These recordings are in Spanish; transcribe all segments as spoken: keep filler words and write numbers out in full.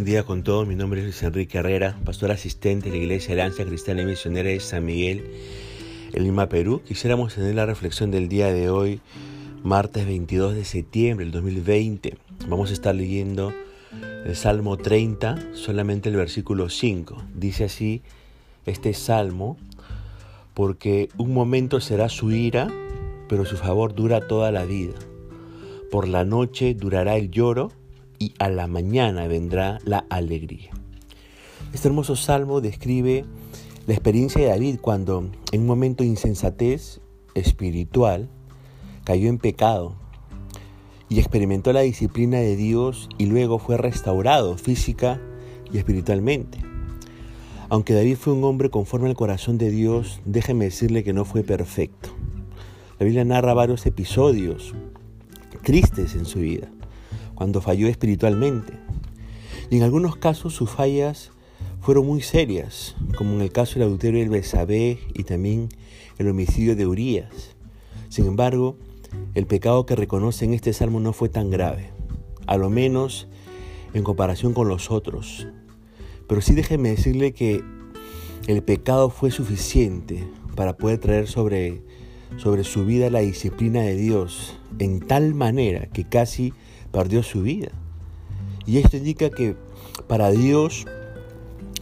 Buen día con todos, mi nombre es Luis Enrique Herrera, pastor asistente de la Iglesia de Alianza Cristiana y Misionera de San Miguel, en Lima, Perú. Quisiéramos tener la reflexión del día de hoy, martes veintidós de septiembre del dos mil veinte. Vamos a estar leyendo el Salmo treinta, solamente el versículo cinco. Dice así este Salmo: porque un momento será su ira, pero su favor dura toda la vida. Por la noche durará el lloro, y a la mañana vendrá la alegría. Este hermoso salmo describe la experiencia de David cuando, en un momento de insensatez espiritual, cayó en pecado y experimentó la disciplina de Dios, y luego fue restaurado física y espiritualmente. Aunque David fue un hombre conforme al corazón de Dios, déjeme decirle que no fue perfecto. La Biblia narra varios episodios tristes en su vida, cuando falló espiritualmente. Y en algunos casos sus fallas fueron muy serias, como en el caso del adulterio del Bezabé y también el homicidio de Urias. Sin embargo, el pecado que reconoce en este salmo no fue tan grave, a lo menos en comparación con los otros. Pero sí déjeme decirle que el pecado fue suficiente para poder traer sobre, sobre su vida la disciplina de Dios, en tal manera que casi perdió su vida. Y esto indica que para Dios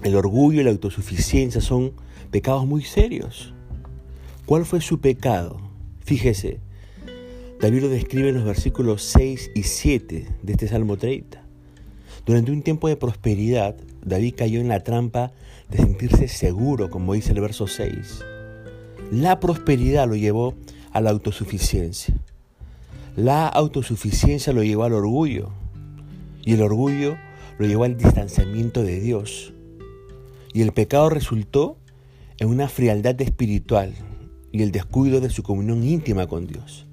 el orgullo y la autosuficiencia son pecados muy serios. ¿Cuál fue su pecado? Fíjese, David lo describe en los versículos seis y siete de este Salmo treinta. Durante un tiempo de prosperidad, David cayó en la trampa de sentirse seguro, como dice el verso seis. La prosperidad lo llevó a la autosuficiencia. La autosuficiencia lo llevó al orgullo, y el orgullo lo llevó al distanciamiento de Dios. Y el pecado resultó en una frialdad espiritual y el descuido de su comunión íntima con Dios.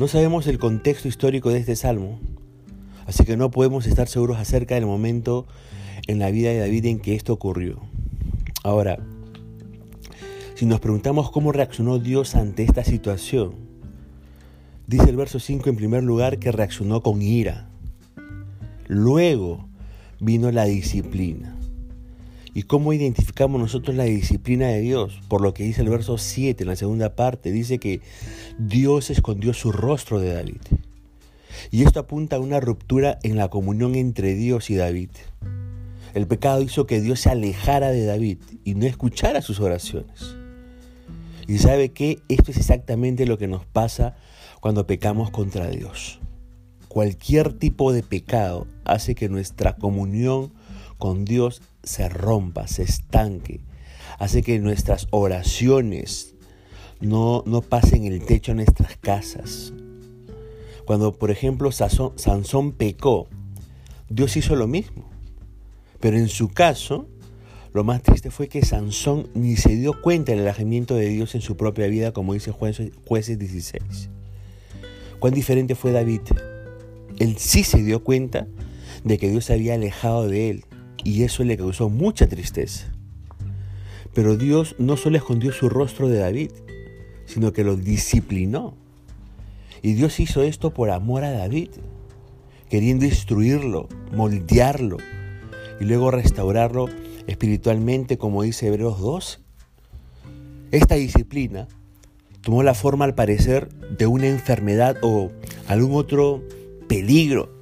No sabemos el contexto histórico de este salmo, así que no podemos estar seguros acerca del momento en la vida de David en que esto ocurrió. Ahora, si nos preguntamos cómo reaccionó Dios ante esta situación, dice el verso cinco en primer lugar que reaccionó con ira. Luego vino la disciplina. ¿Y cómo identificamos nosotros la disciplina de Dios? Por lo que dice el verso siete en la segunda parte, dice que Dios escondió su rostro de David. Y esto apunta a una ruptura en la comunión entre Dios y David. El pecado hizo que Dios se alejara de David y no escuchara sus oraciones. ¿Y sabe qué? Esto es exactamente lo que nos pasa cuando pecamos contra Dios. Cualquier tipo de pecado hace que nuestra comunión con Dios se rompa, se estanque. Hace que nuestras oraciones no, no pasen el techo a nuestras casas. Cuando, por ejemplo, Sansón pecó, Dios hizo lo mismo. Pero en su caso, lo más triste fue que Sansón ni se dio cuenta del alejamiento de Dios en su propia vida, como dice Jueces dieciséis. ¿Cuán diferente fue David? Él sí se dio cuenta de que Dios se había alejado de él, y eso le causó mucha tristeza. Pero Dios no solo escondió su rostro de David, sino que lo disciplinó. Y Dios hizo esto por amor a David, queriendo instruirlo, moldearlo y luego restaurarlo espiritualmente, como dice Hebreos dos. Esta disciplina tomó la forma, al parecer, de una enfermedad o algún otro peligro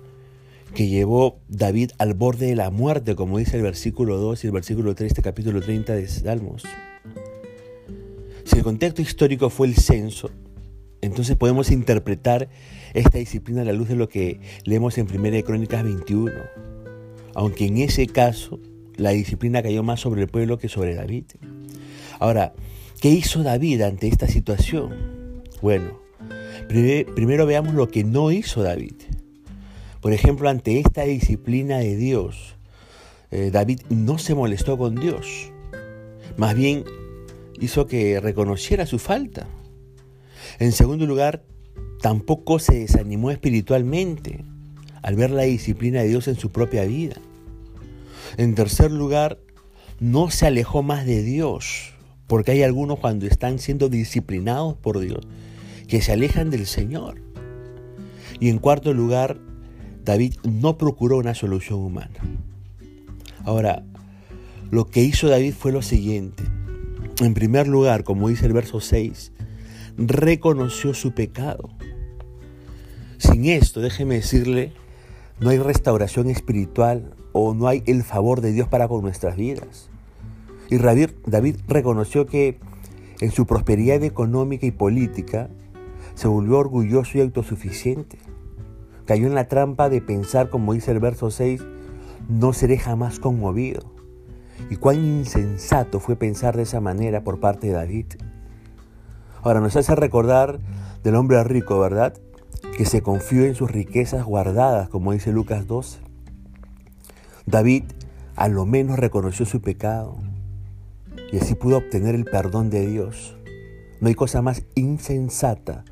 que llevó David al borde de la muerte, como dice el versículo dos y el versículo tres de capítulo treinta de Salmos. Si el contexto histórico fue el censo, entonces podemos interpretar esta disciplina a la luz de lo que leemos en primera Crónicas veintiuno. Aunque en ese caso, la disciplina cayó más sobre el pueblo que sobre David. Ahora, ¿qué hizo David ante esta situación? Bueno, primero veamos lo que no hizo David. Por ejemplo, ante esta disciplina de Dios, eh, David no se molestó con Dios. Más bien, hizo que reconociera su falta. En segundo lugar, tampoco se desanimó espiritualmente al ver la disciplina de Dios en su propia vida. En tercer lugar, no se alejó más de Dios. Porque hay algunos, cuando están siendo disciplinados por Dios, que se alejan del Señor. Y en cuarto lugar, David no procuró una solución humana. Ahora, lo que hizo David fue lo siguiente. En primer lugar, como dice el verso seis, reconoció su pecado. Sin esto, déjeme decirle, no hay restauración espiritual o no hay el favor de Dios para con nuestras vidas. Y David reconoció que en su prosperidad económica y política se volvió orgulloso y autosuficiente. Cayó en la trampa de pensar, como dice el verso seis, no seré jamás conmovido. Y cuán insensato fue pensar de esa manera por parte de David. Ahora, nos hace recordar del hombre rico, ¿verdad?, que se confió en sus riquezas guardadas, como dice Lucas doce. David a lo menos reconoció su pecado y así pudo obtener el perdón de Dios. No hay cosa más insensata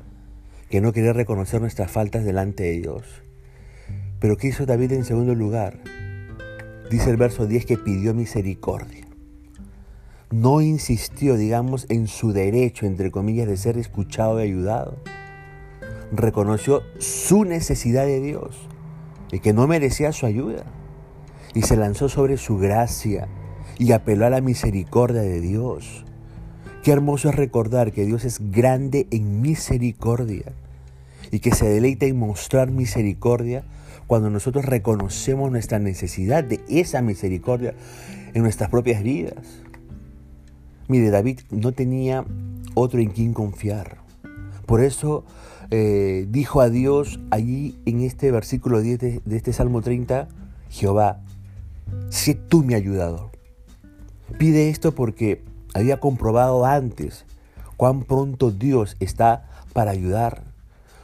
que no querer reconocer nuestras faltas delante de Dios. Pero ¿qué hizo David en segundo lugar? Dice el verso diez que pidió misericordia. No insistió, digamos, en su derecho, entre comillas, de ser escuchado y ayudado. Reconoció su necesidad de Dios y que no merecía su ayuda, y se lanzó sobre su gracia y apeló a la misericordia de Dios. Qué hermoso es recordar que Dios es grande en misericordia y que se deleita en mostrar misericordia cuando nosotros reconocemos nuestra necesidad de esa misericordia en nuestras propias vidas. Mire, David no tenía otro en quien confiar. Por eso eh, dijo a Dios allí en este versículo diez de, de este Salmo treinta, Jehová, sé tú mi ayudador. Pide esto porque había comprobado antes cuán pronto Dios está para ayudar.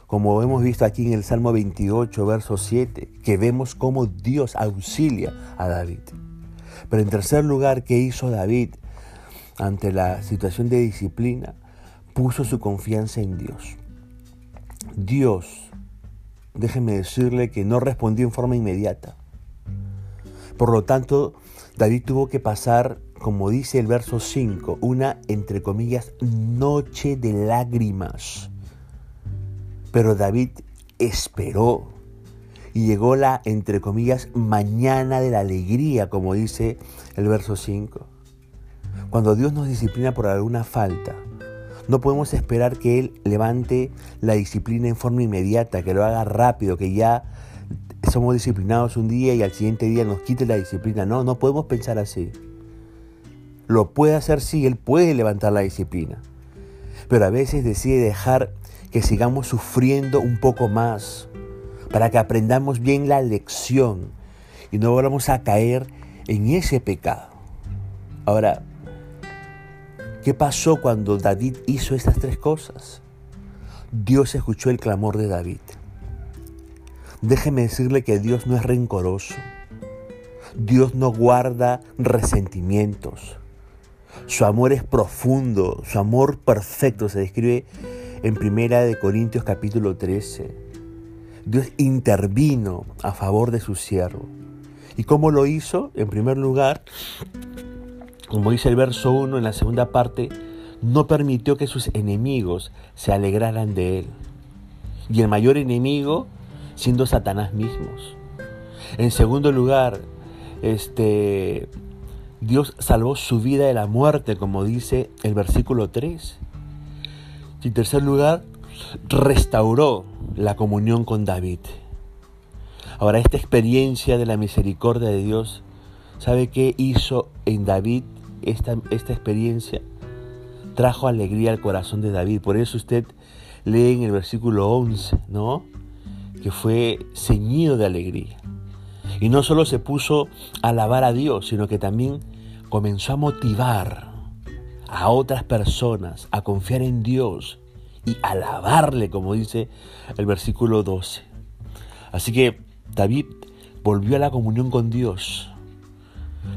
Como hemos visto aquí en el Salmo veintiocho, verso siete, que vemos cómo Dios auxilia a David. Pero en tercer lugar, ¿qué hizo David ante la situación de disciplina? Puso su confianza en Dios. Dios, déjeme decirle que no respondió en forma inmediata. Por lo tanto, David tuvo que pasar, como dice el verso cinco, una, entre comillas, noche de lágrimas. Pero David esperó y llegó la, entre comillas, mañana de la alegría, como dice el verso cinco. Cuando Dios nos disciplina por alguna falta, no podemos esperar que Él levante la disciplina en forma inmediata, que lo haga rápido, que ya somos disciplinados un día y al siguiente día nos quite la disciplina. No, no podemos pensar así. Lo puede hacer, sí, Él puede levantar la disciplina. Pero a veces decide dejar que sigamos sufriendo un poco más para que aprendamos bien la lección y no volvamos a caer en ese pecado. Ahora, ¿qué pasó cuando David hizo estas tres cosas? Dios escuchó el clamor de David. Déjeme decirle que Dios no es rencoroso. Dios no guarda resentimientos. Su amor es profundo, su amor perfecto. Se describe en primera de Corintios capítulo trece. Dios intervino a favor de su siervo. ¿Y cómo lo hizo? En primer lugar, como dice el verso uno en la segunda parte, no permitió que sus enemigos se alegraran de él. Y el mayor enemigo siendo Satanás mismos. En segundo lugar, este, Dios salvó su vida de la muerte, como dice el versículo tres. Y en tercer lugar, restauró la comunión con David. Ahora, esta experiencia de la misericordia de Dios, ¿sabe qué hizo en David? Esta, esta experiencia trajo alegría al corazón de David. Por eso usted lee en el versículo once, ¿no?, que fue ceñido de alegría. Y no solo se puso a alabar a Dios, sino que también comenzó a motivar a otras personas a confiar en Dios y alabarle, como dice el versículo doce. Así que David volvió a la comunión con Dios,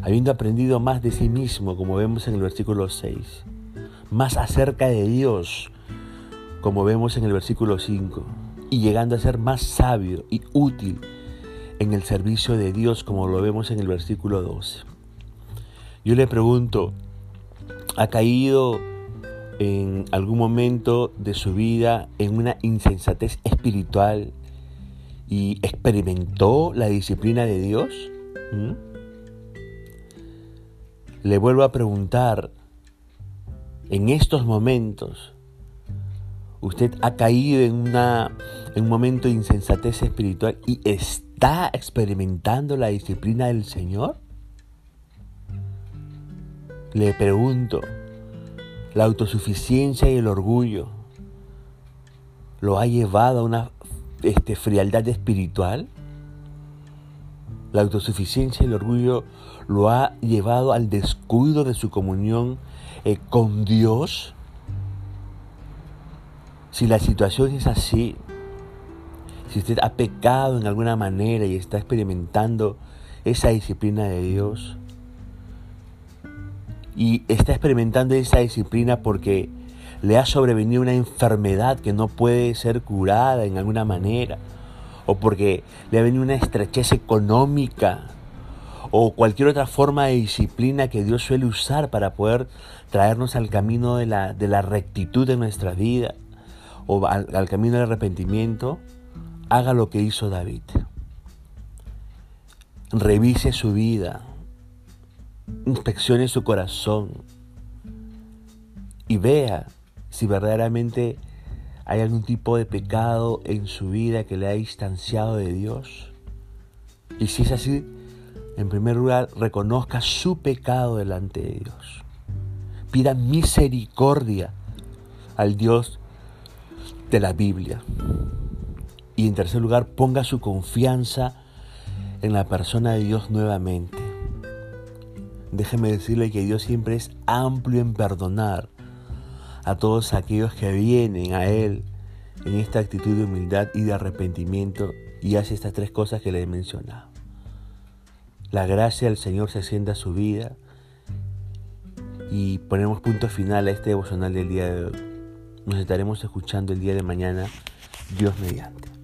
habiendo aprendido más de sí mismo, como vemos en el versículo seis, más acerca de Dios, como vemos en el versículo cinco, y llegando a ser más sabio y útil en el servicio de Dios, como lo vemos en el versículo doce. Yo le pregunto, ¿ha caído en algún momento de su vida en una insensatez espiritual y experimentó la disciplina de Dios? ¿Mm? le vuelvo a preguntar, en estos momentos, usted ha caído en, una, en un momento de insensatez espiritual y está experimentando la disciplina del Señor. Le pregunto, ¿la autosuficiencia y el orgullo lo ha llevado a una este, frialdad espiritual? ¿La autosuficiencia y el orgullo lo ha llevado al descuido de su comunión eh, con Dios? Si la situación es así, si usted ha pecado en alguna manera y está experimentando esa disciplina de Dios, y está experimentando esa disciplina porque le ha sobrevenido una enfermedad que no puede ser curada en alguna manera, o porque le ha venido una estrechez económica, o cualquier otra forma de disciplina que Dios suele usar para poder traernos al camino de la, de la rectitud de nuestra vida, o al, al camino del arrepentimiento, haga lo que hizo David. Revise su vida. Inspeccione su corazón y vea si verdaderamente hay algún tipo de pecado en su vida que le ha distanciado de Dios. Y si es así, en primer lugar, reconozca su pecado delante de Dios. Pida misericordia al Dios de la Biblia. Y en tercer lugar, ponga su confianza en la persona de Dios nuevamente. Déjeme decirle que Dios siempre es amplio en perdonar a todos aquellos que vienen a Él en esta actitud de humildad y de arrepentimiento y hace estas tres cosas que le he mencionado. La gracia del Señor se extiende a su vida y ponemos punto final a este devocional del día de hoy. Nos estaremos escuchando el día de mañana, Dios mediante.